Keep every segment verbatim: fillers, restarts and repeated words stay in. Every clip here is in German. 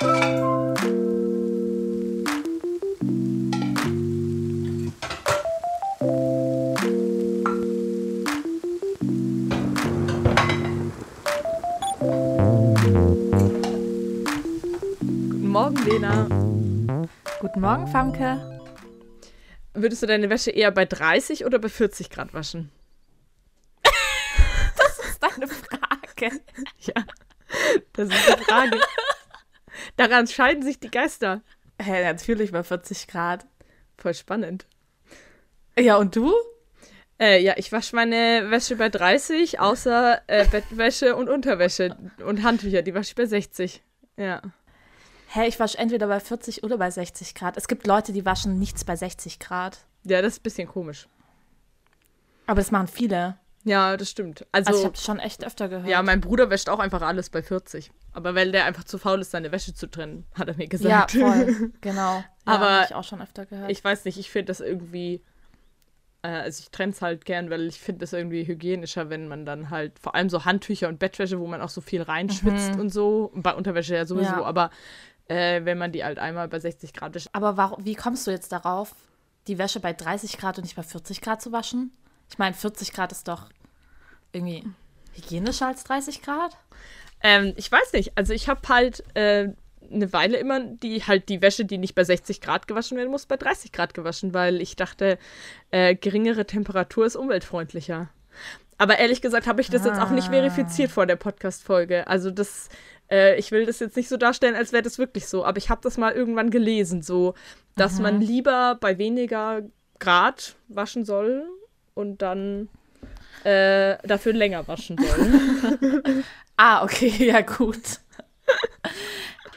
Morgen, Lena. Guten Morgen, Famke. Würdest du deine Wäsche eher bei dreißig oder bei vierzig Grad waschen? Das ist deine Frage. Ja, das ist die Frage. Daran scheiden sich die Geister. Hä, natürlich bei vierzig Grad. Voll spannend. Ja, und du? Äh, ja, ich wasche meine Wäsche bei dreißig, außer äh, Bettwäsche und Unterwäsche und Handtücher. Die wasche ich bei sechzig. Ja. Hey, ich wasche entweder bei vierzig oder bei sechzig Grad. Es gibt Leute, die waschen nichts bei sechzig Grad. Ja, das ist ein bisschen komisch. Aber das machen viele. Ja, das stimmt. Also, also ich habe es schon echt öfter gehört. Ja, mein Bruder wäscht auch einfach alles bei vierzig. Aber weil der einfach zu faul ist, seine Wäsche zu trennen, hat er mir gesagt. Ja, voll. Genau. Ja, aber habe ich auch schon öfter gehört. Ich weiß nicht, ich finde das irgendwie, äh, also ich trenne es halt gern, weil ich finde das irgendwie hygienischer, wenn man dann halt, vor allem so Handtücher und Bettwäsche, wo man auch so viel reinschwitzt mhm. und so, bei Unterwäsche ja sowieso, ja. aber Äh, wenn man die halt einmal bei sechzig Grad wäscht. Aber warum, wie kommst du jetzt darauf, die Wäsche bei dreißig Grad und nicht bei vierzig Grad zu waschen? Ich meine, vierzig Grad ist doch irgendwie hygienischer als dreißig Grad? Ähm, ich weiß nicht. Also ich habe halt äh, eine Weile immer die halt die Wäsche, die nicht bei sechzig Grad gewaschen werden muss, bei dreißig Grad gewaschen, weil ich dachte, äh, geringere Temperatur ist umweltfreundlicher. Aber ehrlich gesagt habe ich das ah. jetzt auch nicht verifiziert vor der Podcast-Folge. Also das... Ich will das jetzt nicht so darstellen, als wäre das wirklich so, aber ich habe das mal irgendwann gelesen, so, dass mhm. man lieber bei weniger Grad waschen soll und dann äh, dafür länger waschen soll. Ah, okay, ja gut.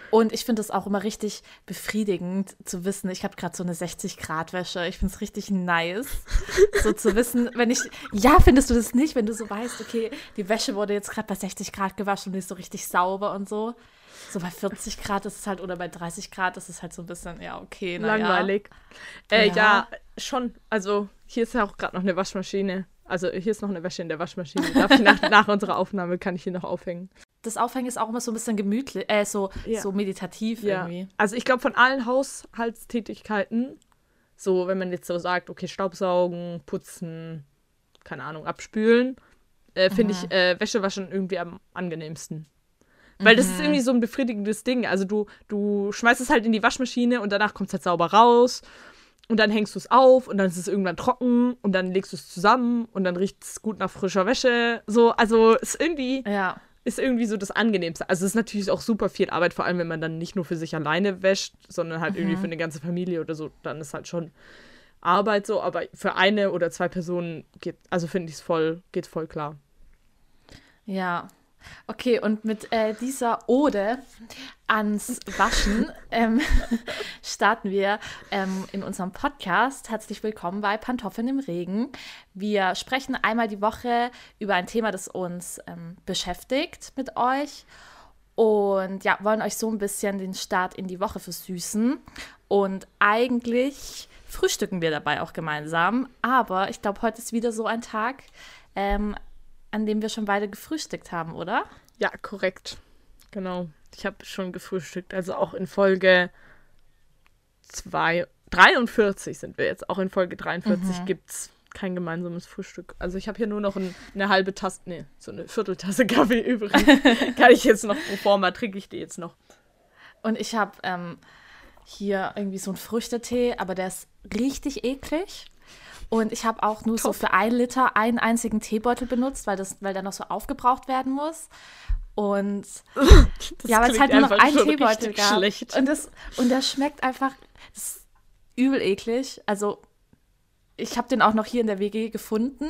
Und ich finde es auch immer richtig befriedigend zu wissen, ich habe gerade so eine sechzig-Grad-Wäsche, ich finde es richtig nice, so zu wissen, wenn ich, ja, findest du das nicht, wenn du so weißt, okay, die Wäsche wurde jetzt gerade bei sechzig Grad gewaschen und die ist so richtig sauber und so, so bei vierzig Grad ist es halt, oder bei dreißig Grad ist es halt so ein bisschen, ja, okay, naja. Langweilig. Äh, ja. ja, schon, also hier ist ja auch gerade noch eine Waschmaschine, also hier ist noch eine Wäsche in der Waschmaschine, darf ich nach, nach unserer Aufnahme, kann ich hier noch aufhängen. Das Aufhängen ist auch immer so ein bisschen gemütlich, äh, so, ja. so meditativ ja. irgendwie. Also ich glaube, von allen Haushaltstätigkeiten, so wenn man jetzt so sagt, okay, Staubsaugen, putzen, keine Ahnung, abspülen, äh, finde mhm. ich äh, Wäsche waschen irgendwie am angenehmsten. Weil mhm. das ist irgendwie so ein befriedigendes Ding. Also du, du schmeißt es halt in die Waschmaschine und danach kommt es halt sauber raus. Und dann hängst du es auf und dann ist es irgendwann trocken und dann legst du es zusammen und dann riecht es gut nach frischer Wäsche. So, also ist irgendwie... Ja. Ist irgendwie so das Angenehmste. Also es ist natürlich auch super viel Arbeit, vor allem wenn man dann nicht nur für sich alleine wäscht, sondern halt mhm. irgendwie für eine ganze Familie oder so, dann ist halt schon Arbeit so, aber für eine oder zwei Personen geht, also finde ich es voll, geht voll klar. Ja, okay, und mit äh, dieser Ode ans Waschen ähm, starten wir ähm, in unserem Podcast. Herzlich willkommen bei Pantoffeln im Regen. Wir sprechen einmal die Woche über ein Thema, das uns ähm, beschäftigt mit euch. Und ja, wollen euch so ein bisschen den Start in die Woche versüßen. Und eigentlich frühstücken wir dabei auch gemeinsam. Aber ich glaube, heute ist wieder so ein Tag, ähm, an dem wir schon beide gefrühstückt haben, oder? Ja, korrekt. Genau. Ich habe schon gefrühstückt. Also auch in Folge zwei, dreiundvierzig sind wir jetzt. Auch in Folge dreiundvierzig mhm. gibt es kein gemeinsames Frühstück. Also ich habe hier nur noch ein, eine halbe Tasse, nee, so eine Vierteltasse Kaffee übrig. Kann ich jetzt noch pro forma, trinke ich die jetzt noch. Und ich habe ähm, hier irgendwie so einen Früchtetee, aber der ist richtig eklig. Und ich habe auch nur Top. so für einen Liter einen einzigen Teebeutel benutzt, weil, das, weil der noch so aufgebraucht werden muss. Und das ja, weil es halt nur noch einen Teebeutel gab. Schlecht. Und das und der schmeckt einfach das ist übel eklig. Also ich habe den auch noch hier in der W G gefunden.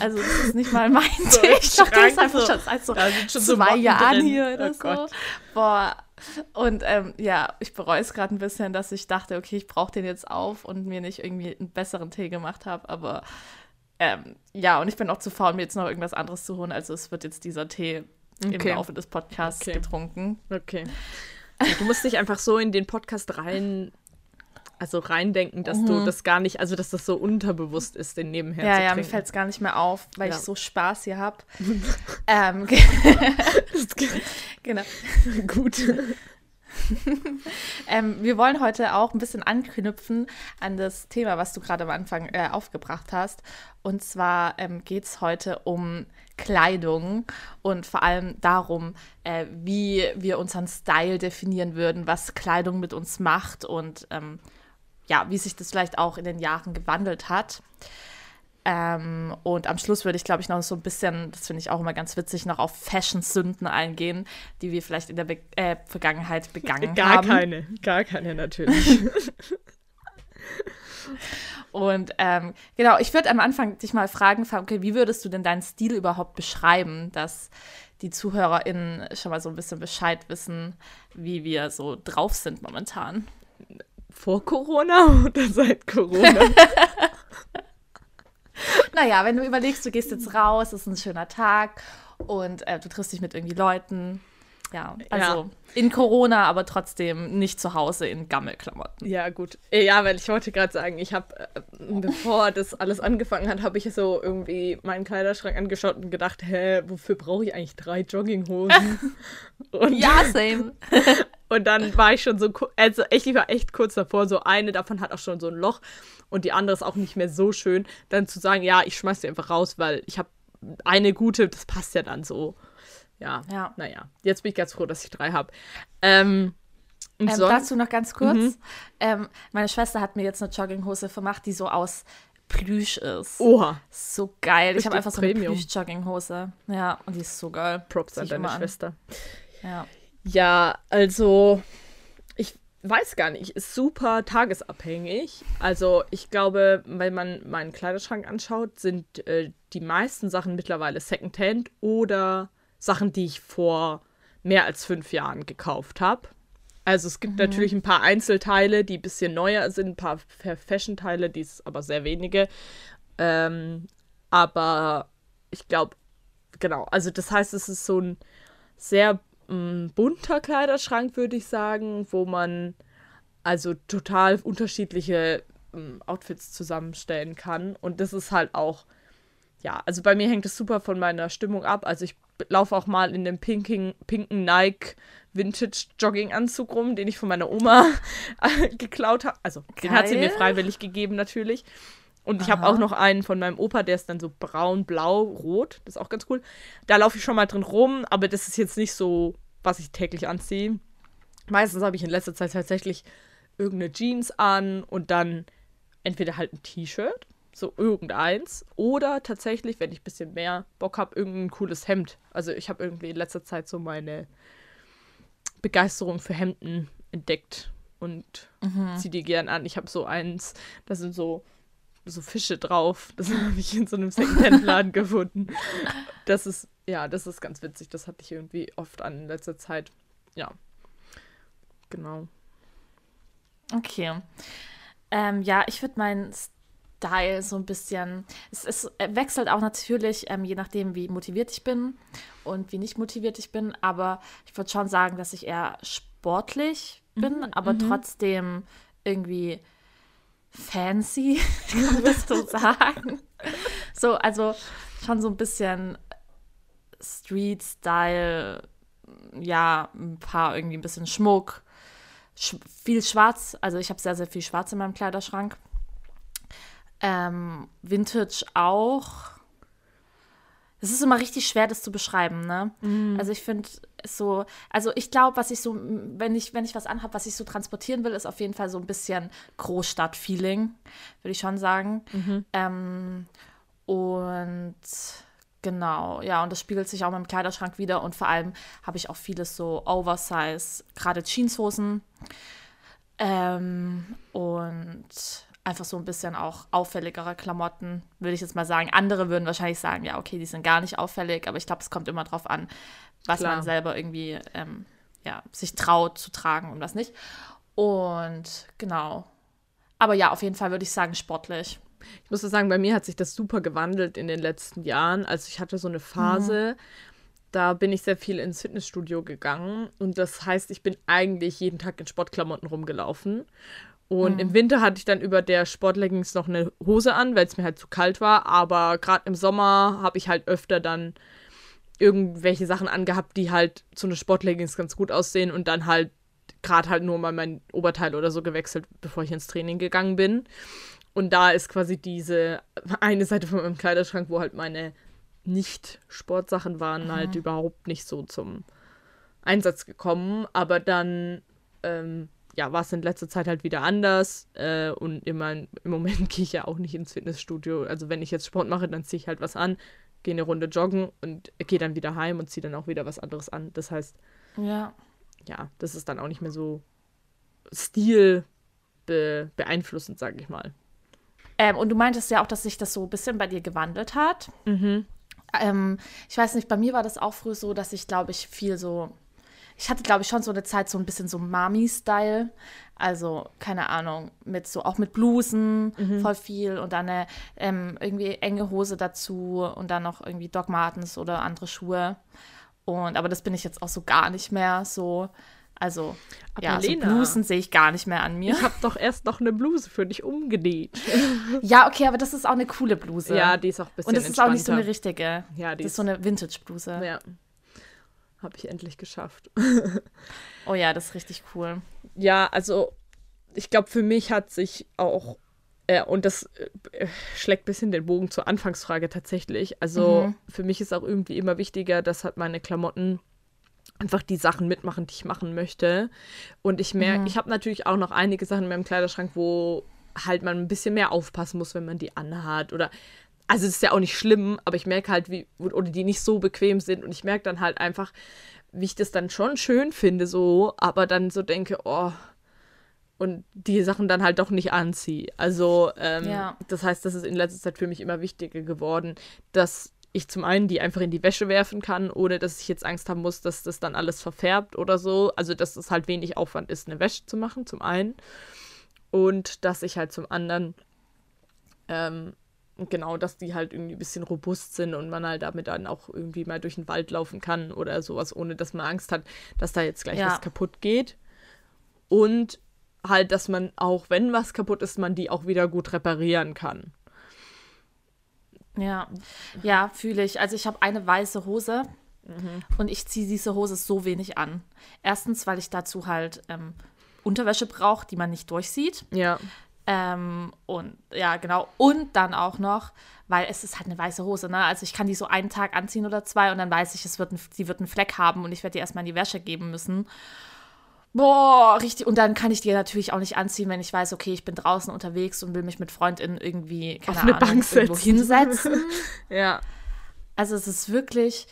Also das ist nicht mal mein so Tee. Ich dachte, das ist einfach so, schon seit so schon zwei so Jahren hier oder oh so. Gott. Boah. Und ähm, ja, ich bereue es gerade ein bisschen, dass ich dachte, okay, ich brauche den jetzt auf und mir nicht irgendwie einen besseren Tee gemacht habe, aber ähm, ja, und ich bin auch zu faul, mir jetzt noch irgendwas anderes zu holen, also es wird jetzt dieser Tee okay. im Laufe des Podcasts okay. getrunken. Okay. Du musst dich einfach so in den Podcast rein, also reindenken, dass mhm. du das gar nicht, also dass das so unterbewusst ist, den nebenher ja, zu ja, trinken. Ja, ja, mir fällt es gar nicht mehr auf, weil ja. ich so Spaß hier habe. ähm, genau. Gut. ähm, wir wollen heute auch ein bisschen anknüpfen an das Thema, was du gerade am Anfang äh, aufgebracht hast. Und zwar ähm, geht es heute um Kleidung und vor allem darum, äh, wie wir unseren Style definieren würden, was Kleidung mit uns macht und ähm, ja, wie sich das vielleicht auch in den Jahren gewandelt hat. Ähm, und am Schluss würde ich, glaube ich, noch so ein bisschen, das finde ich auch immer ganz witzig, noch auf Fashion-Sünden eingehen, die wir vielleicht in der Be- äh, Vergangenheit begangen gar haben. Gar keine, gar keine natürlich. Und ähm, genau, ich würde am Anfang dich mal fragen, okay, wie würdest du denn deinen Stil überhaupt beschreiben, dass die ZuhörerInnen schon mal so ein bisschen Bescheid wissen, wie wir so drauf sind momentan? Vor Corona oder seit Corona? Naja, wenn du überlegst, du gehst jetzt raus, es ist ein schöner Tag und äh, du triffst dich mit irgendwie Leuten. Ja, also ja. In Corona, aber trotzdem nicht zu Hause in Gammelklamotten. Ja, gut. Ja, weil ich wollte gerade sagen, ich habe, äh, bevor das alles angefangen hat, habe ich so irgendwie meinen Kleiderschrank angeschaut und gedacht, hä, wofür brauche ich eigentlich drei Jogginghosen? Und ja, same. Und dann war ich schon so, also echt, ich war echt kurz davor, so eine davon hat auch schon so ein Loch und die andere ist auch nicht mehr so schön, dann zu sagen, ja, ich schmeiß die einfach raus, weil ich habe eine gute, das passt ja dann so. Ja, ja. Naja, jetzt bin ich ganz froh, dass ich drei habe. Ähm, ähm, dazu noch ganz kurz. Mhm. Ähm, meine Schwester hat mir jetzt eine Jogginghose gemacht, die so aus Plüsch ist. Oha. So geil. Ich habe einfach so eine Plüsch-Jogginghose. Ja, und die ist so geil. Props an deine Schwester. An. Ja. Ja, also ich weiß gar nicht. Ist super tagesabhängig. Also ich glaube, wenn man meinen Kleiderschrank anschaut, sind äh, die meisten Sachen mittlerweile Secondhand oder Sachen, die ich vor mehr als fünf Jahren gekauft habe. Also es gibt mhm. natürlich ein paar Einzelteile, die ein bisschen neuer sind, ein paar Fashion-Teile, die es aber sehr wenige. Ähm, aber ich glaube, genau, also das heißt, es ist so ein sehr m, bunter Kleiderschrank, würde ich sagen, wo man also total unterschiedliche m, Outfits zusammenstellen kann. Und das ist halt auch, ja, also bei mir hängt es super von meiner Stimmung ab. Also ich laufe auch mal in dem pinken, pinken Nike Vintage Jogginganzug rum, den ich von meiner Oma geklaut habe. Also geil. Den hat sie mir freiwillig gegeben natürlich. Und ich habe auch noch einen von meinem Opa, der ist dann so braun, blau, rot. Das ist auch ganz cool. Da laufe ich schon mal drin rum, aber das ist jetzt nicht so, was ich täglich anziehe. Meistens habe ich in letzter Zeit tatsächlich irgendeine Jeans an und dann entweder halt ein T-Shirt. So irgendeins. Oder tatsächlich, wenn ich ein bisschen mehr Bock habe, irgendein cooles Hemd. Also ich habe irgendwie in letzter Zeit so meine Begeisterung für Hemden entdeckt und mhm. ziehe die gern an. Ich habe so eins, da sind so, so Fische drauf. Das habe ich in so einem Secondhand-Laden gefunden. Das ist, ja, das ist ganz witzig. Das hatte ich irgendwie oft an in letzter Zeit. Ja, genau. Okay. Ähm, ja, ich würde meinen Style so ein bisschen, es, es wechselt auch natürlich, ähm, je nachdem, wie motiviert ich bin und wie nicht motiviert ich bin, aber ich würde schon sagen, dass ich eher sportlich bin, mhm, aber m-hmm. trotzdem irgendwie fancy, kann man das so sagen. So, also schon so ein bisschen Street-Style, ja, ein paar irgendwie ein bisschen Schmuck, sch- viel schwarz, also ich habe sehr, sehr viel schwarz in meinem Kleiderschrank. Ähm, Vintage auch. Es ist immer richtig schwer, das zu beschreiben, ne? Mm. Also ich finde so, also ich glaube, was ich so, wenn ich, wenn ich was anhabe, was ich so transportieren will, ist auf jeden Fall so ein bisschen Großstadt-Feeling, würde ich schon sagen. Mhm. Ähm, und genau, ja, und das spiegelt sich auch mit dem Kleiderschrank wieder und vor allem habe ich auch vieles so Oversize, gerade Jeanshosen. Ähm, und einfach so ein bisschen auch auffälligere Klamotten, würde ich jetzt mal sagen. Andere würden wahrscheinlich sagen, ja, okay, die sind gar nicht auffällig, aber ich glaube, es kommt immer drauf an, was Klar. man selber irgendwie ähm, ja, sich traut zu tragen und was nicht. Und genau. Aber ja, auf jeden Fall würde ich sagen, sportlich. Ich muss sagen, bei mir hat sich das super gewandelt in den letzten Jahren. Also ich hatte so eine Phase, mhm. da bin ich sehr viel ins Fitnessstudio gegangen und das heißt, ich bin eigentlich jeden Tag in Sportklamotten rumgelaufen. Und mhm. im Winter hatte ich dann über der Sportleggings noch eine Hose an, weil es mir halt zu kalt war. Aber gerade im Sommer habe ich halt öfter dann irgendwelche Sachen angehabt, die halt zu einer Sportleggings ganz gut aussehen. Und dann halt gerade halt nur mal mein Oberteil oder so gewechselt, bevor ich ins Training gegangen bin. Und da ist quasi diese eine Seite von meinem Kleiderschrank, wo halt meine Nicht-Sportsachen waren, mhm. halt überhaupt nicht so zum Einsatz gekommen. Aber dann ähm, ja, war es in letzter Zeit halt wieder anders. Äh, und immer, im Moment gehe ich ja auch nicht ins Fitnessstudio. Also wenn ich jetzt Sport mache, dann ziehe ich halt was an, gehe eine Runde joggen und gehe dann wieder heim und ziehe dann auch wieder was anderes an. Das heißt, ja, ja das ist dann auch nicht mehr so stil be- beeinflussend, sage ich mal. Ähm, und du meintest ja auch, dass sich das so ein bisschen bei dir gewandelt hat. Mhm. Ähm, ich weiß nicht, bei mir war das auch früh so, dass ich, glaube ich, viel so... Ich hatte, glaube ich, schon so eine Zeit so ein bisschen so Mami-Style. Also, keine Ahnung, mit so auch mit Blusen mhm. voll viel und dann eine ähm, irgendwie enge Hose dazu und dann noch irgendwie Doc Martens oder andere Schuhe. Und aber das bin ich jetzt auch so gar nicht mehr so... Also, aber ja, Lena, so Blusen sehe ich gar nicht mehr an mir. Ich habe doch erst noch eine Bluse für dich umgenäht. Ja, okay, aber das ist auch eine coole Bluse. Ja, die ist auch ein bisschen und das ist auch nicht so eine richtige. Ja, die das ist so eine Vintage-Bluse. Ja, habe ich endlich geschafft. Oh ja, das ist richtig cool. Ja, also ich glaube, für mich hat sich auch, äh, und das äh, schlägt ein bisschen den Bogen zur Anfangsfrage tatsächlich, also mhm. für mich ist auch irgendwie immer wichtiger, dass halt meine Klamotten einfach die Sachen mitmachen, die ich machen möchte. Und ich merke, mhm. ich habe natürlich auch noch einige Sachen in meinem Kleiderschrank, wo halt man ein bisschen mehr aufpassen muss, wenn man die anhat. Oder, also es ist ja auch nicht schlimm, aber ich merke halt, wie, oder die nicht so bequem sind. Und ich merke dann halt einfach, wie ich das dann schon schön finde, so, aber dann so denke, oh, und die Sachen dann halt doch nicht anziehe. Also, ähm, ja. das heißt, das ist in letzter Zeit für mich immer wichtiger geworden, dass ich zum einen die einfach in die Wäsche werfen kann, ohne dass ich jetzt Angst haben muss, dass das dann alles verfärbt oder so. Also, dass es halt wenig Aufwand ist, eine Wäsche zu machen, zum einen. Und dass ich halt zum anderen, ähm, genau, dass die halt irgendwie ein bisschen robust sind und man halt damit dann auch irgendwie mal durch den Wald laufen kann oder sowas, ohne dass man Angst hat, dass da jetzt gleich ja. was kaputt geht. Und halt, dass man auch, wenn was kaputt ist, man die auch wieder gut reparieren kann. Ja, ja, fühle ich. Also ich habe eine weiße Hose mhm. und ich ziehe diese Hose so wenig an. Erstens, weil ich dazu halt ähm, Unterwäsche brauche, die man nicht durchsieht. Ja. Ähm, und ja, genau. Und dann auch noch, weil es ist halt eine weiße Hose, ne? Also ich kann die so einen Tag anziehen oder zwei und dann weiß ich, es wird ein, die wird einen Fleck haben und ich werde die erstmal in die Wäsche geben müssen. Boah, richtig. Und dann kann ich die natürlich auch nicht anziehen, wenn ich weiß, okay, ich bin draußen unterwegs und will mich mit FreundInnen irgendwie, keine Ahnung, auf eine Bank irgendwo hinsetzen. Ja. Also es ist wirklich,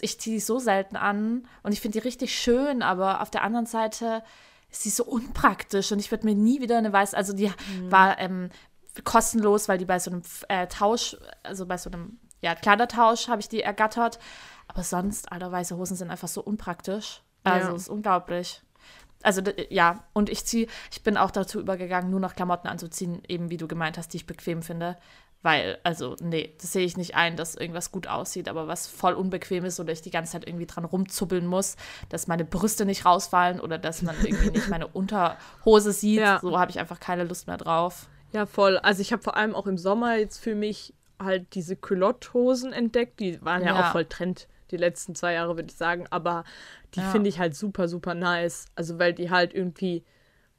ich ziehe die so selten an und ich finde die richtig schön, aber auf der anderen Seite ist die so unpraktisch und ich würde mir nie wieder eine weiße, also die mhm. war ähm, kostenlos, weil die bei so einem äh, Tausch, also bei so einem, ja, Kleidertausch habe ich die ergattert. Aber sonst, Alter, weiße Hosen sind einfach so unpraktisch. Also ja. ist unglaublich. Also ja, und ich ziehe, ich bin auch dazu übergegangen, nur noch Klamotten anzuziehen, eben wie du gemeint hast, die ich bequem finde, weil, also nee, das sehe ich nicht ein, dass irgendwas gut aussieht, aber was voll unbequem ist oder ich die ganze Zeit irgendwie dran rumzuppeln muss, dass meine Brüste nicht rausfallen oder dass man irgendwie nicht meine Unterhose sieht, ja. so habe ich einfach keine Lust mehr drauf. Ja, voll, also ich habe vor allem auch im Sommer jetzt für mich halt diese Culotte-Hosen entdeckt, die waren ja, ja auch voll Trend. Die letzten zwei Jahre, würde ich sagen, aber die ja. finde ich halt super, super nice. Also, weil die halt irgendwie,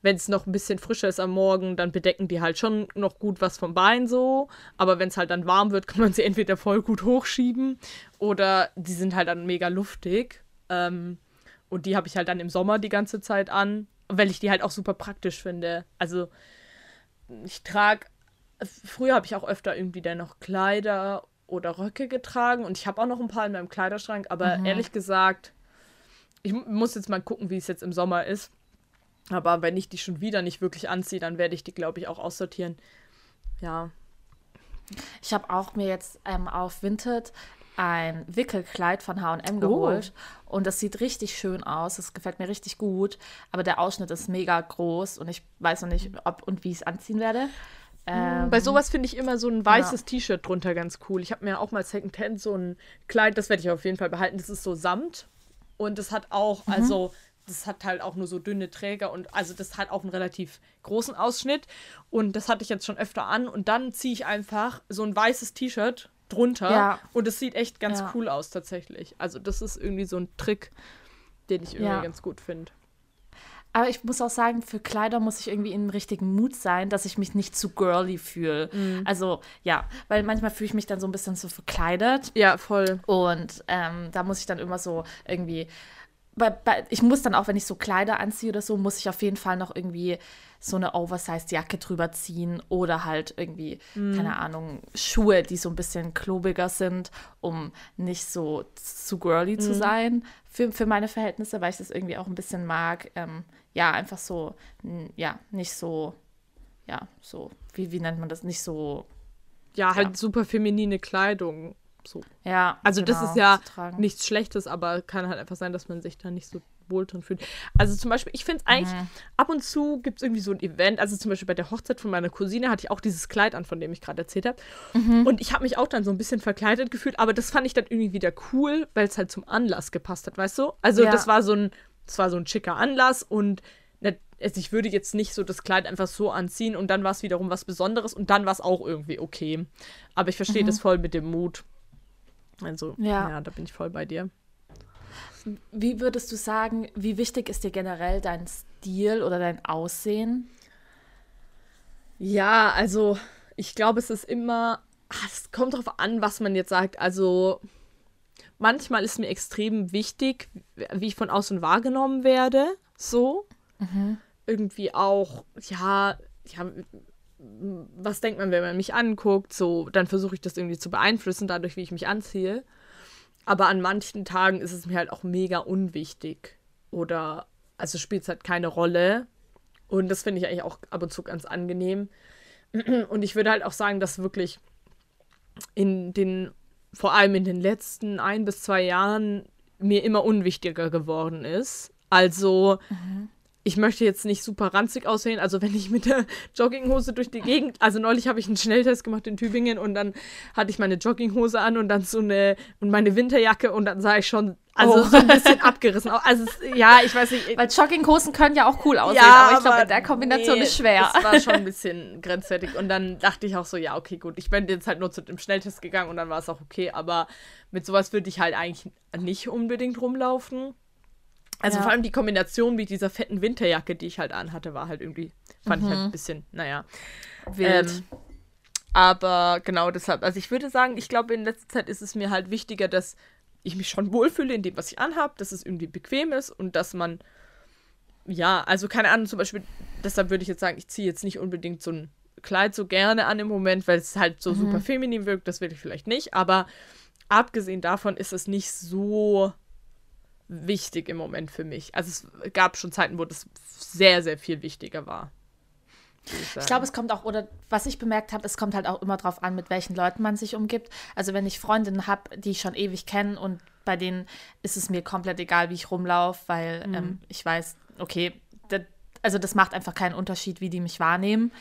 wenn es noch ein bisschen frischer ist am Morgen, dann bedecken die halt schon noch gut was vom Bein so. Aber wenn es halt dann warm wird, kann man sie entweder voll gut hochschieben oder die sind halt dann mega luftig. Ähm, und die habe ich halt dann im Sommer die ganze Zeit an, weil ich die halt auch super praktisch finde. Also, ich trage, früher habe ich auch öfter irgendwie dann noch Kleider oder Röcke getragen und ich habe auch noch ein paar in meinem Kleiderschrank, aber mhm. ehrlich gesagt, ich muss jetzt mal gucken, wie es jetzt im Sommer ist, aber wenn ich die schon wieder nicht wirklich anziehe, dann werde ich die, glaube ich, auch aussortieren. Ja. Ich habe auch mir jetzt ähm, auf Vinted ein Wickelkleid von H und M geholt oh. und das sieht richtig schön aus, das gefällt mir richtig gut, aber der Ausschnitt ist mega groß und ich weiß noch nicht, ob und wie ich es anziehen werde. Ähm, Bei sowas finde ich immer so ein weißes ja. T-Shirt drunter ganz cool. Ich habe mir auch mal Secondhand so ein Kleid, das werde ich auf jeden Fall behalten, das ist so Samt und das hat auch, mhm. also das hat halt auch nur so dünne Träger und also das hat auch einen relativ großen Ausschnitt und das hatte ich jetzt schon öfter an und dann ziehe ich einfach so ein weißes T-Shirt drunter ja. und es sieht echt ganz ja. cool aus tatsächlich. Also das ist irgendwie so ein Trick, den ich irgendwie ja. ganz gut finde. Aber ich muss auch sagen, für Kleider muss ich irgendwie in dem richtigen Mut sein, dass ich mich nicht zu girly fühle. Mhm. Also ja, weil manchmal fühle ich mich dann so ein bisschen so verkleidet. Ja, voll. Und ähm, da muss ich dann immer so irgendwie, bei, bei, ich muss dann auch, wenn ich so Kleider anziehe oder so, muss ich auf jeden Fall noch irgendwie so eine Oversized-Jacke drüber ziehen oder halt irgendwie, mm. keine Ahnung, Schuhe, die so ein bisschen klobiger sind, um nicht so zu girly mm. zu sein für, für meine Verhältnisse, weil ich das irgendwie auch ein bisschen mag. Ähm, ja, einfach so, ja, nicht so, ja, so, wie, wie nennt man das, nicht so... Ja, halt ja. super feminine Kleidung. So. Ja, also genau, das ist ja nichts Schlechtes, aber kann halt einfach sein, dass man sich da nicht so wohl drin fühlt. Also zum Beispiel, ich finde es eigentlich, mhm. ab und zu gibt es irgendwie so ein Event, also zum Beispiel bei der Hochzeit von meiner Cousine hatte ich auch dieses Kleid an, von dem ich gerade erzählt habe. Mhm. Und ich habe mich auch dann so ein bisschen verkleidet gefühlt, aber das fand ich dann irgendwie wieder cool, weil es halt zum Anlass gepasst hat, weißt du? Also ja. das war so ein, das war so ein schicker Anlass und ich würde jetzt nicht so das Kleid einfach so anziehen und dann war es wiederum was Besonderes und dann war es auch irgendwie okay. Aber ich verstehe mhm. das voll mit dem Mut. Also, ja. ja, da bin ich voll bei dir. Wie würdest du sagen, wie wichtig ist dir generell dein Stil oder dein Aussehen? Ja, also ich glaube, es ist immer, es kommt drauf an, was man jetzt sagt. Also manchmal ist mir extrem wichtig, wie ich von außen wahrgenommen werde, so. Mhm. Irgendwie auch, ja, ja, was denkt man, wenn man mich anguckt, so, dann versuche ich das irgendwie zu beeinflussen, dadurch, wie ich mich anziehe. Aber an manchen Tagen ist es mir halt auch mega unwichtig oder, also spielt es halt keine Rolle und das finde ich eigentlich auch ab und zu ganz angenehm. Und ich würde halt auch sagen, dass wirklich in den, vor allem in den letzten ein bis zwei Jahren mir immer unwichtiger geworden ist. Also, mhm. ich möchte jetzt nicht super ranzig aussehen, also wenn ich mit der Jogginghose durch die Gegend, also neulich habe ich einen Schnelltest gemacht in Tübingen und dann hatte ich meine Jogginghose an und dann so eine, und meine Winterjacke und dann sah ich schon, also oh. so ein bisschen abgerissen aus. Also ja, ich weiß nicht. Weil Jogginghosen können ja auch cool aussehen, ja, aber ich glaube, in der Kombination nee, ist schwer. Das war schon ein bisschen grenzwertig und dann dachte ich auch so, ja okay, gut, ich bin jetzt halt nur zu dem Schnelltest gegangen und dann war es auch okay, aber mit sowas würde ich halt eigentlich nicht unbedingt rumlaufen. Also ja. vor allem die Kombination mit dieser fetten Winterjacke, die ich halt anhatte, war halt irgendwie, fand mhm. ich halt ein bisschen, naja, wild. Ähm, aber genau deshalb, also ich würde sagen, ich glaube in letzter Zeit ist es mir halt wichtiger, dass ich mich schon wohlfühle in dem, was ich anhabe, dass es irgendwie bequem ist und dass man, ja, also keine Ahnung, zum Beispiel, deshalb würde ich jetzt sagen, ich ziehe jetzt nicht unbedingt so ein Kleid so gerne an im Moment, weil es halt so mhm. super feminin wirkt, das will ich vielleicht nicht, aber abgesehen davon ist es nicht so... wichtig im Moment für mich. Also es gab schon Zeiten, wo das sehr, sehr viel wichtiger war. Ich, ich glaube, es kommt auch, oder was ich bemerkt habe, es kommt halt auch immer drauf an, mit welchen Leuten man sich umgibt. Also wenn ich Freundinnen habe, die ich schon ewig kenne und bei denen ist es mir komplett egal, wie ich rumlaufe, weil mhm. ähm, ich weiß, okay, das, also das macht einfach keinen Unterschied, wie die mich wahrnehmen.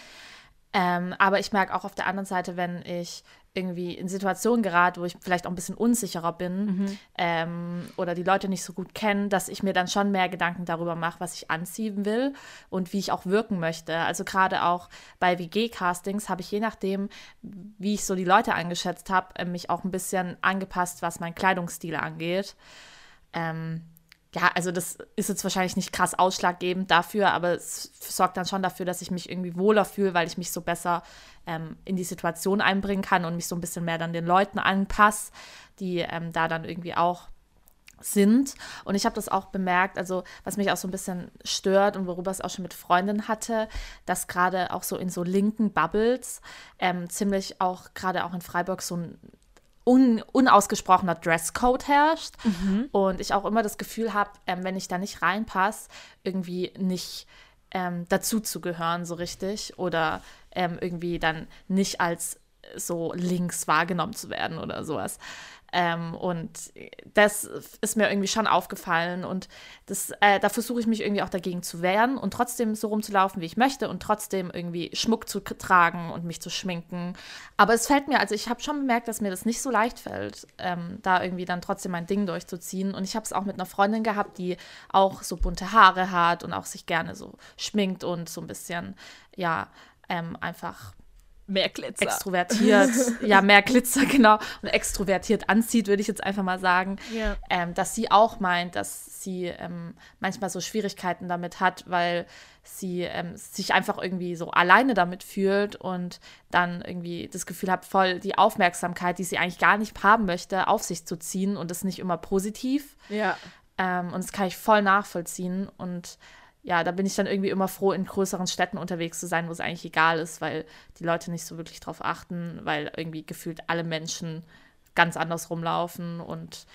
Ähm, aber ich merke auch auf der anderen Seite, wenn ich irgendwie in Situationen gerate, wo ich vielleicht auch ein bisschen unsicherer bin mhm. ähm, oder die Leute nicht so gut kennen, dass ich mir dann schon mehr Gedanken darüber mache, was ich anziehen will und wie ich auch wirken möchte. Also gerade auch bei W G-Castings habe ich je nachdem, wie ich so die Leute eingeschätzt habe, mich auch ein bisschen angepasst, was meinen Kleidungsstil angeht. Ähm, ja, also das ist jetzt wahrscheinlich nicht krass ausschlaggebend dafür, aber es sorgt dann schon dafür, dass ich mich irgendwie wohler fühle, weil ich mich so besser ähm, in die Situation einbringen kann und mich so ein bisschen mehr dann den Leuten anpasse, die ähm, da dann irgendwie auch sind. Und ich habe das auch bemerkt, also was mich auch so ein bisschen stört und worüber es auch schon mit Freundinnen hatte, dass gerade auch so in so linken Bubbles ähm, ziemlich auch gerade auch in Freiburg so ein Un, unausgesprochener Dresscode herrscht mhm. und ich auch immer das Gefühl habe, ähm, wenn ich da nicht reinpasse, irgendwie nicht ähm, dazu zu gehören so richtig oder ähm, irgendwie dann nicht als so links wahrgenommen zu werden oder sowas. Ähm, und das ist mir irgendwie schon aufgefallen und das, äh, da versuche ich mich irgendwie auch dagegen zu wehren und trotzdem so rumzulaufen, wie ich möchte und trotzdem irgendwie Schmuck zu tragen und mich zu schminken. Aber es fällt mir, also ich habe schon bemerkt, dass mir das nicht so leicht fällt, ähm, da irgendwie dann trotzdem mein Ding durchzuziehen. Und ich habe es auch mit einer Freundin gehabt, die auch so bunte Haare hat und auch sich gerne so schminkt und so ein bisschen, ja, ähm, einfach... mehr Glitzer. Extrovertiert, ja, mehr Glitzer, genau. Und extrovertiert anzieht, würde ich jetzt einfach mal sagen. Ja. Ähm, dass sie auch meint, dass sie ähm, manchmal so Schwierigkeiten damit hat, weil sie ähm, sich einfach irgendwie so alleine damit fühlt und dann irgendwie das Gefühl hat, voll die Aufmerksamkeit, die sie eigentlich gar nicht haben möchte, auf sich zu ziehen, und das nicht immer positiv. Ja. Ähm, und das kann ich voll nachvollziehen. Und ja, da bin ich dann irgendwie immer froh, in größeren Städten unterwegs zu sein, wo es eigentlich egal ist, weil die Leute nicht so wirklich drauf achten, weil irgendwie gefühlt alle Menschen ganz anders rumlaufen und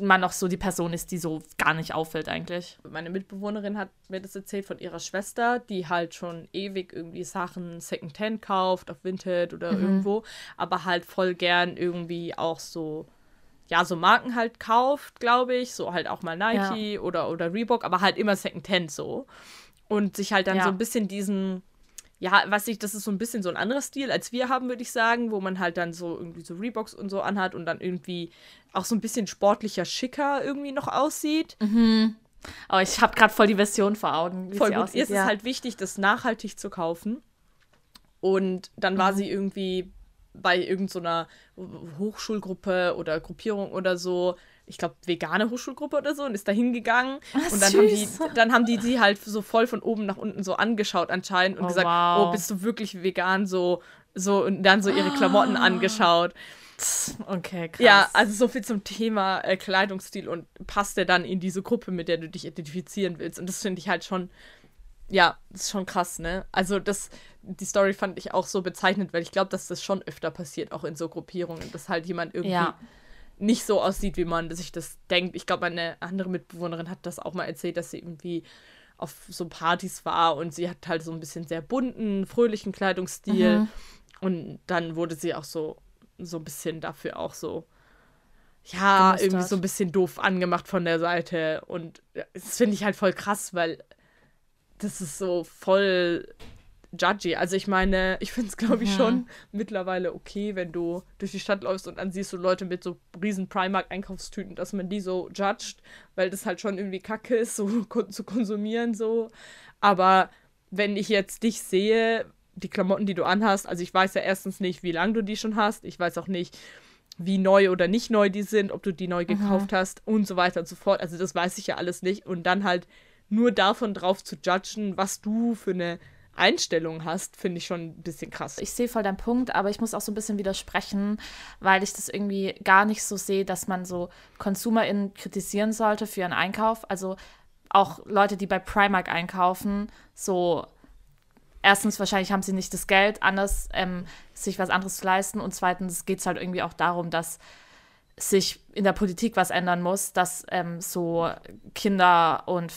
man noch so die Person ist, die so gar nicht auffällt eigentlich. Meine Mitbewohnerin hat mir das erzählt von ihrer Schwester, die halt schon ewig irgendwie Sachen Secondhand kauft, auf Vinted oder mhm. irgendwo, aber halt voll gern irgendwie auch so... ja, so Marken halt kauft, glaube ich, so halt auch mal Nike ja. oder, oder Reebok, aber halt immer Secondhand so. Und sich halt dann ja. so ein bisschen diesen, ja, weiß ich, das ist so ein bisschen so ein anderer Stil, als wir haben, würde ich sagen, wo man halt dann so irgendwie so Reeboks und so anhat und dann irgendwie auch so ein bisschen sportlicher, schicker irgendwie noch aussieht. Mhm. Aber ich habe gerade voll die Version vor Augen. Voll gut. Ihr ist ja. es halt wichtig, das nachhaltig zu kaufen. Und dann mhm. war sie irgendwie bei irgendeiner so Hochschulgruppe oder Gruppierung oder so, ich glaube vegane Hochschulgruppe oder so, und ist da hingegangen. Ach, und dann haben, die, dann haben die die halt so voll von oben nach unten so angeschaut anscheinend und oh, gesagt, wow. oh, bist du wirklich vegan so, so und dann so ihre Klamotten ah. angeschaut. Okay, krass. Ja, also so viel zum Thema äh, Kleidungsstil und passt der dann in diese Gruppe, mit der du dich identifizieren willst, und das finde ich halt schon... ja, das ist schon krass, ne? Also das, die Story fand ich auch so bezeichnend, weil ich glaube, dass das schon öfter passiert, auch in so Gruppierungen, dass halt jemand irgendwie ja. nicht so aussieht, wie man sich das denkt. Ich glaube, meine andere Mitbewohnerin hat das auch mal erzählt, dass sie irgendwie auf so Partys war und sie hat halt so ein bisschen sehr bunten, fröhlichen Kleidungsstil mhm. und dann wurde sie auch so, so ein bisschen dafür auch so, ja, gemustert. Irgendwie so ein bisschen doof angemacht von der Seite, und das finde ich halt voll krass, weil das ist so voll judgy. Also ich meine, ich finde es, glaube ich, mhm. schon mittlerweile okay, wenn du durch die Stadt läufst und dann siehst du Leute mit so riesen Primark-Einkaufstüten, dass man die so judgt, weil das halt schon irgendwie kacke ist, so zu konsumieren so. Aber wenn ich jetzt dich sehe, die Klamotten, die du anhast, also ich weiß ja erstens nicht, wie lange du die schon hast. Ich weiß auch nicht, wie neu oder nicht neu die sind, ob du die neu gekauft mhm. hast und so weiter und so fort. Also das weiß ich ja alles nicht. Und dann halt nur davon drauf zu judgen, was du für eine Einstellung hast, finde ich schon ein bisschen krass. Ich sehe voll deinen Punkt, aber ich muss auch so ein bisschen widersprechen, weil ich das irgendwie gar nicht so sehe, dass man so KonsumerInnen kritisieren sollte für ihren Einkauf. Also auch Leute, die bei Primark einkaufen, so erstens wahrscheinlich haben sie nicht das Geld, anders ähm, sich was anderes zu leisten, und zweitens geht es halt irgendwie auch darum, dass sich in der Politik was ändern muss, dass ähm, so Kinder und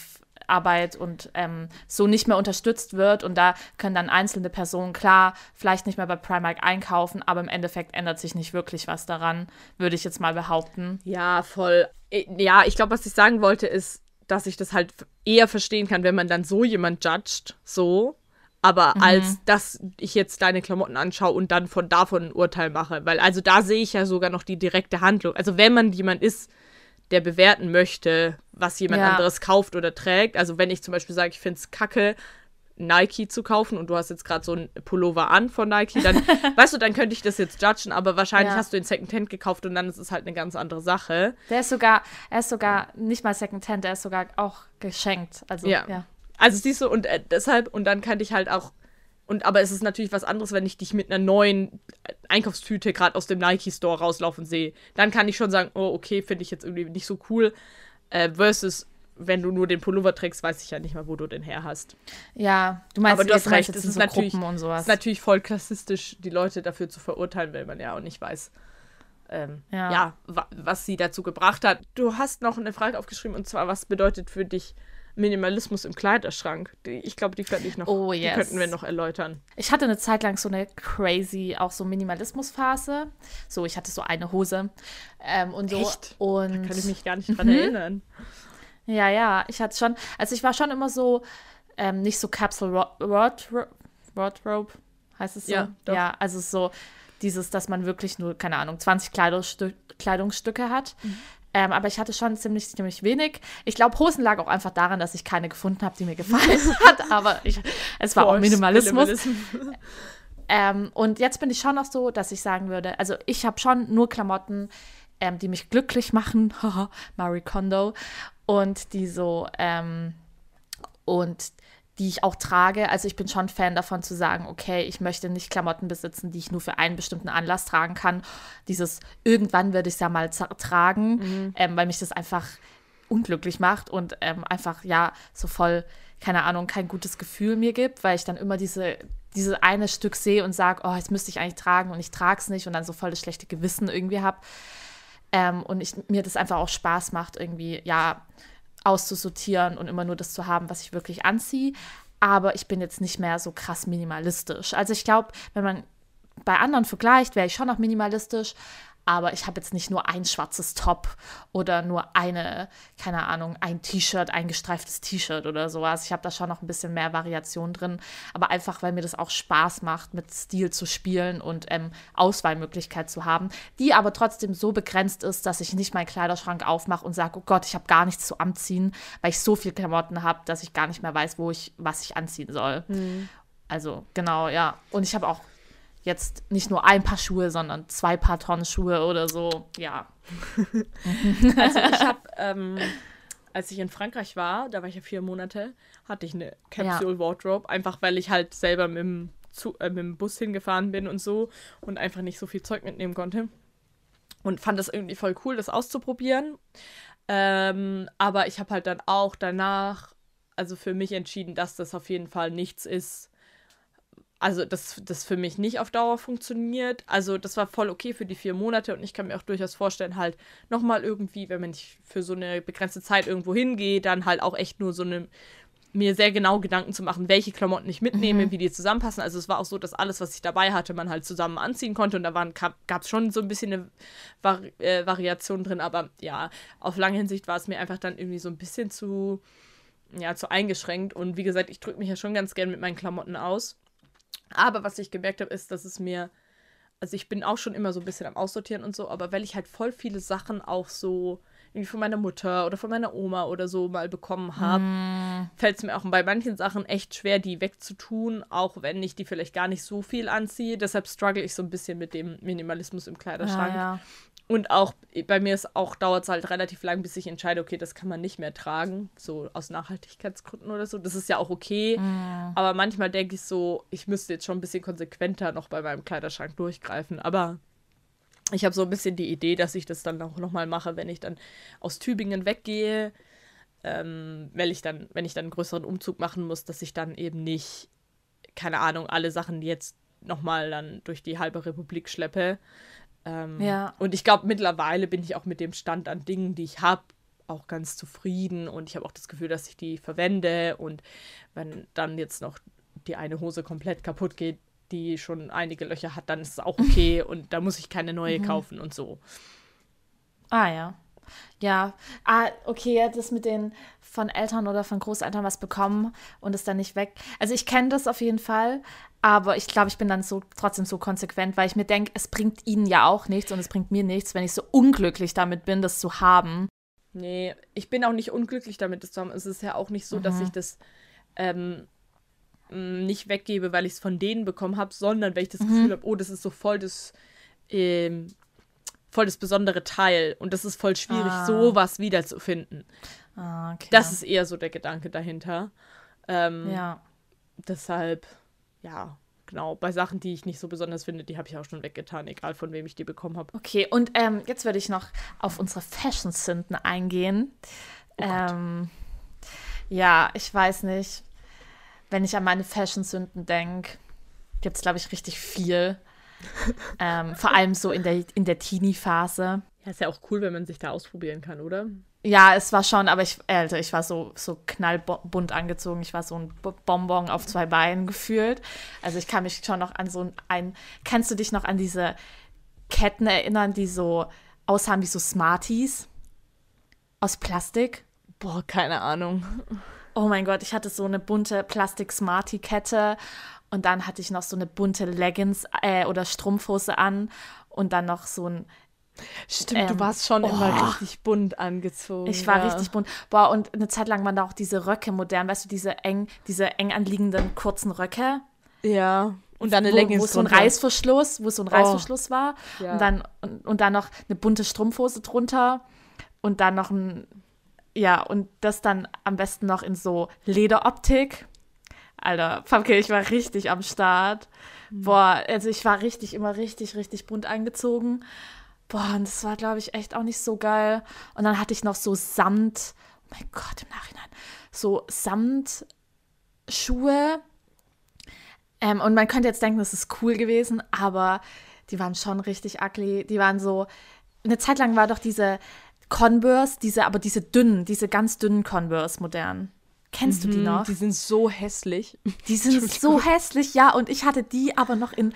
Arbeit und ähm, so nicht mehr unterstützt wird, und da können dann einzelne Personen klar vielleicht nicht mehr bei Primark einkaufen, aber im Endeffekt ändert sich nicht wirklich was daran, würde ich jetzt mal behaupten. Ja, voll. Ja, ich glaube, was ich sagen wollte, ist, dass ich das halt eher verstehen kann, wenn man dann so jemand judgt, so, aber mhm. als dass ich jetzt deine Klamotten anschaue und dann von davon ein Urteil mache, weil also da sehe ich ja sogar noch die direkte Handlung. Also wenn man jemand ist, der bewerten möchte, was jemand ja. anderes kauft oder trägt. Also wenn ich zum Beispiel sage, ich finde es kacke, Nike zu kaufen, und du hast jetzt gerade so einen Pullover an von Nike, dann, weißt du, dann könnte ich das jetzt judgen, aber wahrscheinlich ja. hast du den Secondhand gekauft und dann ist es halt eine ganz andere Sache. Der ist sogar, er ist sogar nicht mal Secondhand, der ist sogar auch geschenkt. Also, ja. ja. Also siehst du, und äh, deshalb, und dann kann ich halt auch, und aber es ist natürlich was anderes, wenn ich dich mit einer neuen Einkaufstüte gerade aus dem Nike-Store rauslaufen sehe. Dann kann ich schon sagen, oh, okay, finde ich jetzt irgendwie nicht so cool. Äh, versus, wenn du nur den Pullover trägst, weiß ich ja nicht mal, wo du den her hast. Ja, du meinst, aber du hast recht, das ist, so natürlich, und sowas. Ist natürlich voll klassistisch, die Leute dafür zu verurteilen, weil man ja auch nicht weiß, ähm, ja, ja wa- was sie dazu gebracht hat. Du hast noch eine Frage aufgeschrieben, und zwar, was bedeutet für dich Minimalismus im Kleiderschrank? Ich glaube, die, könnte ich noch, oh, yes. die könnten wir noch erläutern. Ich hatte eine Zeit lang so eine crazy, auch so Minimalismusphase. So, ich hatte so eine Hose. Ähm, und so. Echt? Und da kann ich mich gar nicht dran mhm. erinnern. Ja, ja, ich hatte schon, also ich war schon immer so, ähm, nicht so Capsule Wardrobe, Ro- heißt es so? Ja, doch. Ja, also so dieses, dass man wirklich nur, keine Ahnung, zwanzig Kleidungsstück, Kleidungsstücke hat. Mhm. Ähm, aber ich hatte schon ziemlich, ziemlich wenig. Ich glaube, Hosen lag auch einfach daran, dass ich keine gefunden habe, die mir gefallen hat. Aber ich, es war Boah, auch Minimalismus. Ähm, und jetzt bin ich schon noch so, dass ich sagen würde, also ich habe schon nur Klamotten, ähm, die mich glücklich machen, Marie Kondo, und die so, ähm, und die ich auch trage. Also ich bin schon Fan davon zu sagen, okay, ich möchte nicht Klamotten besitzen, die ich nur für einen bestimmten Anlass tragen kann. Dieses, irgendwann würde ich es ja mal tragen, mhm. ähm, weil mich das einfach unglücklich macht und ähm, einfach, ja, so voll, keine Ahnung, kein gutes Gefühl mir gibt, weil ich dann immer diese, dieses eine Stück sehe und sage, oh, jetzt müsste ich eigentlich tragen und ich trage es nicht und dann so voll das schlechte Gewissen irgendwie habe. Ähm, und ich, mir das einfach auch Spaß macht, irgendwie, ja, auszusortieren und immer nur das zu haben, was ich wirklich anziehe. Aber ich bin jetzt nicht mehr so krass minimalistisch. Also ich glaube, wenn man bei anderen vergleicht, wäre ich schon noch minimalistisch, aber ich habe jetzt nicht nur ein schwarzes Top oder nur eine, keine Ahnung, ein T-Shirt, ein gestreiftes T-Shirt oder sowas. Ich habe da schon noch ein bisschen mehr Variation drin, aber einfach, weil mir das auch Spaß macht, mit Stil zu spielen und ähm, Auswahlmöglichkeit zu haben, die aber trotzdem so begrenzt ist, dass ich nicht meinen Kleiderschrank aufmache und sage, oh Gott, ich habe gar nichts zu anziehen, weil ich so viel Klamotten habe, dass ich gar nicht mehr weiß, wo ich, was ich anziehen soll. Mhm. Also genau, ja. Und ich habe auch jetzt nicht nur ein Paar Schuhe, sondern zwei Paar Tonnen Schuhe oder so, ja. Also ich habe, ähm, als ich in Frankreich war, da war ich ja vier Monate, hatte ich eine Capsule Wardrobe, einfach weil ich halt selber mit dem, Zu- äh, mit dem Bus hingefahren bin und so und einfach nicht so viel Zeug mitnehmen konnte. Und fand das irgendwie voll cool, das auszuprobieren. Ähm, aber ich habe halt dann auch danach, also für mich entschieden, dass das auf jeden Fall nichts ist, also dass das für mich nicht auf Dauer funktioniert. Also das war voll okay für die vier Monate und ich kann mir auch durchaus vorstellen, halt nochmal irgendwie, wenn man nicht für so eine begrenzte Zeit irgendwo hingeht, dann halt auch echt nur so eine, mir sehr genau Gedanken zu machen, welche Klamotten ich mitnehme, mhm. wie die zusammenpassen. Also es war auch so, dass alles, was ich dabei hatte, man halt zusammen anziehen konnte und da gab es schon so ein bisschen eine Vari- äh, Variation drin. Aber ja, auf lange Hinsicht war es mir einfach dann irgendwie so ein bisschen zu, ja, zu eingeschränkt. Und wie gesagt, ich drücke mich ja schon ganz gern mit meinen Klamotten aus. Aber was ich gemerkt habe, ist, dass es mir, also ich bin auch schon immer so ein bisschen am Aussortieren und so, aber weil ich halt voll viele Sachen auch so irgendwie von meiner Mutter oder von meiner Oma oder so mal bekommen habe, mm. fällt es mir auch bei manchen Sachen echt schwer, die wegzutun, auch wenn ich die vielleicht gar nicht so viel anziehe. Deshalb struggle ich so ein bisschen mit dem Minimalismus im Kleiderschrank. Ja, ja. Und auch bei mir ist auch, dauert es halt relativ lang, bis ich entscheide, okay, das kann man nicht mehr tragen, so aus Nachhaltigkeitsgründen oder so. Das ist ja auch okay, mm. aber manchmal denke ich so, ich müsste jetzt schon ein bisschen konsequenter noch bei meinem Kleiderschrank durchgreifen. Aber ich habe so ein bisschen die Idee, dass ich das dann auch nochmal mache, wenn ich dann aus Tübingen weggehe, ähm, weil ich dann, wenn ich dann einen größeren Umzug machen muss, dass ich dann eben nicht, keine Ahnung, alle Sachen jetzt nochmal dann durch die halbe Republik schleppe. Ähm, ja. Und ich glaube, mittlerweile bin ich auch mit dem Stand an Dingen, die ich habe, auch ganz zufrieden. Und ich habe auch das Gefühl, dass ich die verwende. Und wenn dann jetzt noch die eine Hose komplett kaputt geht, die schon einige Löcher hat, dann ist es auch okay. Und da muss ich keine neue mhm. kaufen und so. Ah ja. Ja, ah, okay, das mit den von Eltern oder von Großeltern was bekommen und es dann nicht weg. Also ich kenne das auf jeden Fall, aber ich glaube, ich bin dann so trotzdem so konsequent, weil ich mir denke, es bringt ihnen ja auch nichts und es bringt mir nichts, wenn ich so unglücklich damit bin, das zu haben. Nee, ich bin auch nicht unglücklich damit, das zu haben. Es ist ja auch nicht so, mhm. dass ich das ähm, nicht weggebe, weil ich es von denen bekommen habe, sondern weil ich das mhm. Gefühl habe, oh, das ist so voll das... Ähm, voll das besondere Teil. Und das ist voll schwierig, ah. sowas wiederzufinden. Ah, okay. Das ist eher so der Gedanke dahinter. Ähm, ja. Deshalb, ja, genau. Bei Sachen, die ich nicht so besonders finde, die habe ich auch schon weggetan, egal von wem ich die bekommen habe. Okay, und ähm, jetzt würde ich noch auf unsere Fashion-Sünden eingehen. Oh ähm, ja, ich weiß nicht. Wenn ich an meine Fashion-Sünden denke, gibt es, glaube ich, richtig viel. ähm, vor allem so in der, in der Teenie-Phase. Ja, ist ja auch cool, wenn man sich da ausprobieren kann, oder? Ja, es war schon, aber ich, also ich war so, so knallbunt angezogen. Ich war so ein Bonbon auf zwei Beinen gefühlt. Also ich kann mich schon noch an so ein... Kannst du dich noch an diese Ketten erinnern, die so aussahen wie so Smarties aus Plastik? Boah, keine Ahnung. Oh mein Gott, ich hatte so eine bunte Plastik-Smartie-Kette. Und dann hatte ich noch so eine bunte Leggings äh, oder Strumpfhose an und dann noch so ein... Stimmt, ähm, du warst schon oh, immer richtig bunt angezogen. Ich war ja. richtig bunt. Boah, und eine Zeit lang waren da auch diese Röcke modern, weißt du, diese eng, diese eng anliegenden kurzen Röcke. Ja. Und dann eine Leggings, wo so ein Reißverschluss, wo so ein Reißverschluss oh. war. Ja. Und dann und, und dann noch eine bunte Strumpfhose drunter und dann noch ein, ja, und das dann am besten noch in so Lederoptik. Alter, Pamke, ich war richtig am Start. Mhm. Boah, also ich war richtig, immer richtig, richtig bunt angezogen. Boah, und das war, glaube ich, echt auch nicht so geil. Und dann hatte ich noch so Samt, oh mein Gott, im Nachhinein, so Samtschuhe. Ähm, und man könnte jetzt denken, das ist cool gewesen, aber die waren schon richtig ugly. Die waren so, eine Zeit lang war doch diese Converse, diese, aber diese dünnen, diese ganz dünnen Converse modern. Kennst mhm, du die noch? Die sind so hässlich. Die sind so hässlich, ja. Und ich hatte die aber noch in,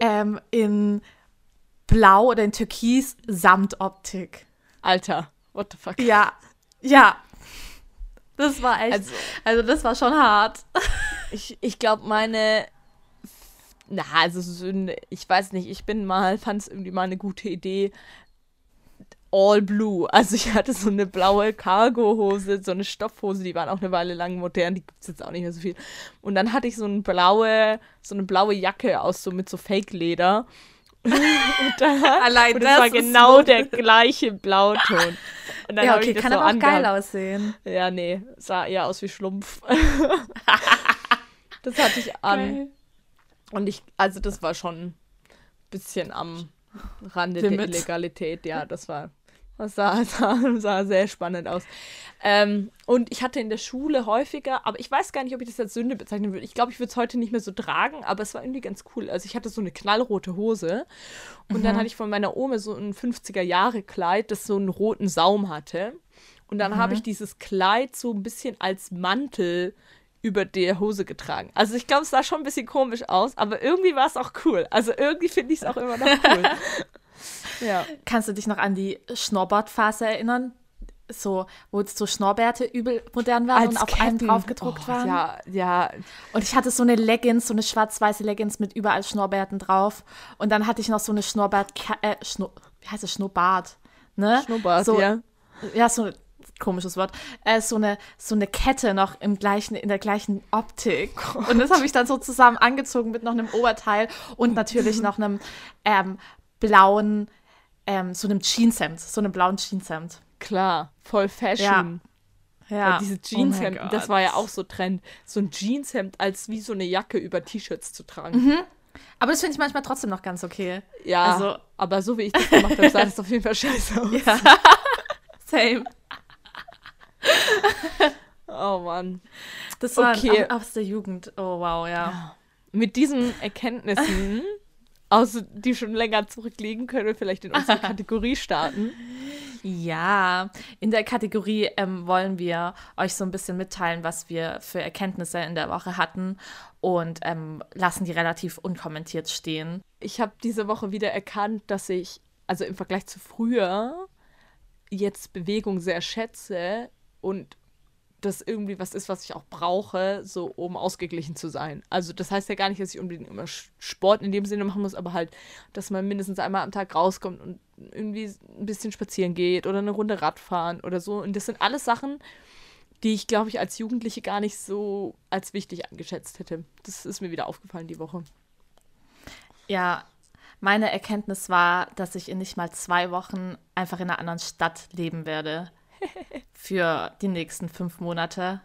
ähm, in Blau oder in Türkis Samtoptik. Alter, what the fuck? Ja, ja. Das war echt, also, also das war schon hart. Ich, ich glaube, meine, na, also ich weiß nicht, ich bin mal, fand es irgendwie mal eine gute Idee, all blue. Also ich hatte so eine blaue Cargo-Hose, so eine Stoffhose, die waren auch eine Weile lang modern, die gibt es jetzt auch nicht mehr so viel. Und dann hatte ich so eine blaue, so eine blaue Jacke aus, so mit so Fake-Leder. Und dann, allein und das, das war genau der gleiche Blauton. Und dann ja, okay, ich das kann so aber auch angehabt. Geil aussehen. Ja, nee, sah eher aus wie Schlumpf. Das hatte ich an. Geil. Und ich, also das war schon ein bisschen am Rande Limit. Der Illegalität. Ja, das war, das sah, sah, sah sehr spannend aus. Ähm, und ich hatte in der Schule häufiger, aber ich weiß gar nicht, ob ich das als Sünde bezeichnen würde. Ich glaube, ich würde es heute nicht mehr so tragen, aber es war irgendwie ganz cool. Also ich hatte so eine knallrote Hose und mhm. dann hatte ich von meiner Oma so ein fünfziger-Jahre-Kleid, das so einen roten Saum hatte. Und dann mhm. habe ich dieses Kleid so ein bisschen als Mantel über der Hose getragen. Also ich glaube, es sah schon ein bisschen komisch aus, aber irgendwie war es auch cool. Also irgendwie finde ich es auch immer noch cool. Ja. Kannst du dich noch an die Schnorbert-Phase erinnern? So, wo jetzt so Schnorbärte übel modern waren Als und auf Ketten. Einem drauf gedruckt oh, waren. Ja, ja. Und ich hatte so eine Leggings, so eine schwarz-weiße Leggings mit überall Schnorbärten drauf. Und dann hatte ich noch so eine Schnorbart, äh, Schno, wie heißt das, Schnurrbart, ne? Schnurrbart, so, ja. Ja, so ein komisches Wort. Äh, so eine, so eine Kette noch im gleichen, in der gleichen Optik. Gott. Und das habe ich dann so zusammen angezogen mit noch einem Oberteil und natürlich noch einem ähm, blauen, ähm, so einem Jeanshemd, so einem blauen Jeanshemd. Klar, voll Fashion. Ja, ja. ja diese Jeanshemden, oh das war ja auch so Trend. So ein Jeanshemd als wie so eine Jacke über T-Shirts zu tragen. Mhm. Aber das finde ich manchmal trotzdem noch ganz okay. Ja, also, aber so wie ich das gemacht habe, sah das auf jeden Fall scheiße aus. Ja. Same. Oh Mann. Das war okay. Am, aus der Jugend. Oh wow, ja. ja. Mit diesen Erkenntnissen, außer die schon länger zurückliegen, können wir vielleicht in unsere Kategorie starten. Ja, in der Kategorie ähm, wollen wir euch so ein bisschen mitteilen, was wir für Erkenntnisse in der Woche hatten und ähm, lassen die relativ unkommentiert stehen. Ich habe diese Woche wieder erkannt, dass ich, also im Vergleich zu früher, jetzt Bewegung sehr schätze und das irgendwie was ist, was ich auch brauche, so um ausgeglichen zu sein. Also das heißt ja gar nicht, dass ich unbedingt immer Sport in dem Sinne machen muss, aber halt, dass man mindestens einmal am Tag rauskommt und irgendwie ein bisschen spazieren geht oder eine Runde Radfahren oder so. Und das sind alles Sachen, die ich, glaube ich, als Jugendliche gar nicht so als wichtig angeschätzt hätte. Das ist mir wieder aufgefallen die Woche. Ja, meine Erkenntnis war, dass ich in nicht mal zwei Wochen einfach in einer anderen Stadt leben werde. Für die nächsten fünf Monate,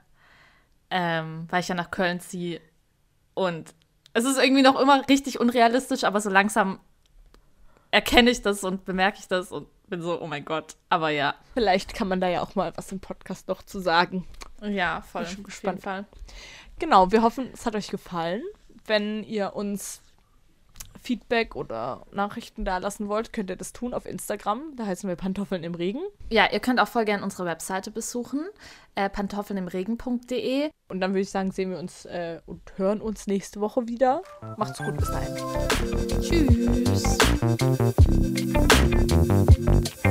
ähm, weil ich ja nach Köln ziehe und es ist irgendwie noch immer richtig unrealistisch, aber so langsam erkenne ich das und bemerke ich das und bin so, oh mein Gott, aber ja. Vielleicht kann man da ja auch mal was im Podcast noch zu sagen. Ja, voll. Bin schon gespannt. Auf jeden Fall. Genau, wir hoffen, es hat euch gefallen. Wenn ihr uns Feedback oder Nachrichten da lassen wollt, könnt ihr das tun auf Instagram. Da heißen wir Pantoffeln im Regen. Ja, ihr könnt auch voll gerne unsere Webseite besuchen, äh, pantoffeln im regen punkt de. Und dann würde ich sagen, sehen wir uns äh, und hören uns nächste Woche wieder. Macht's gut, bis dahin. Tschüss.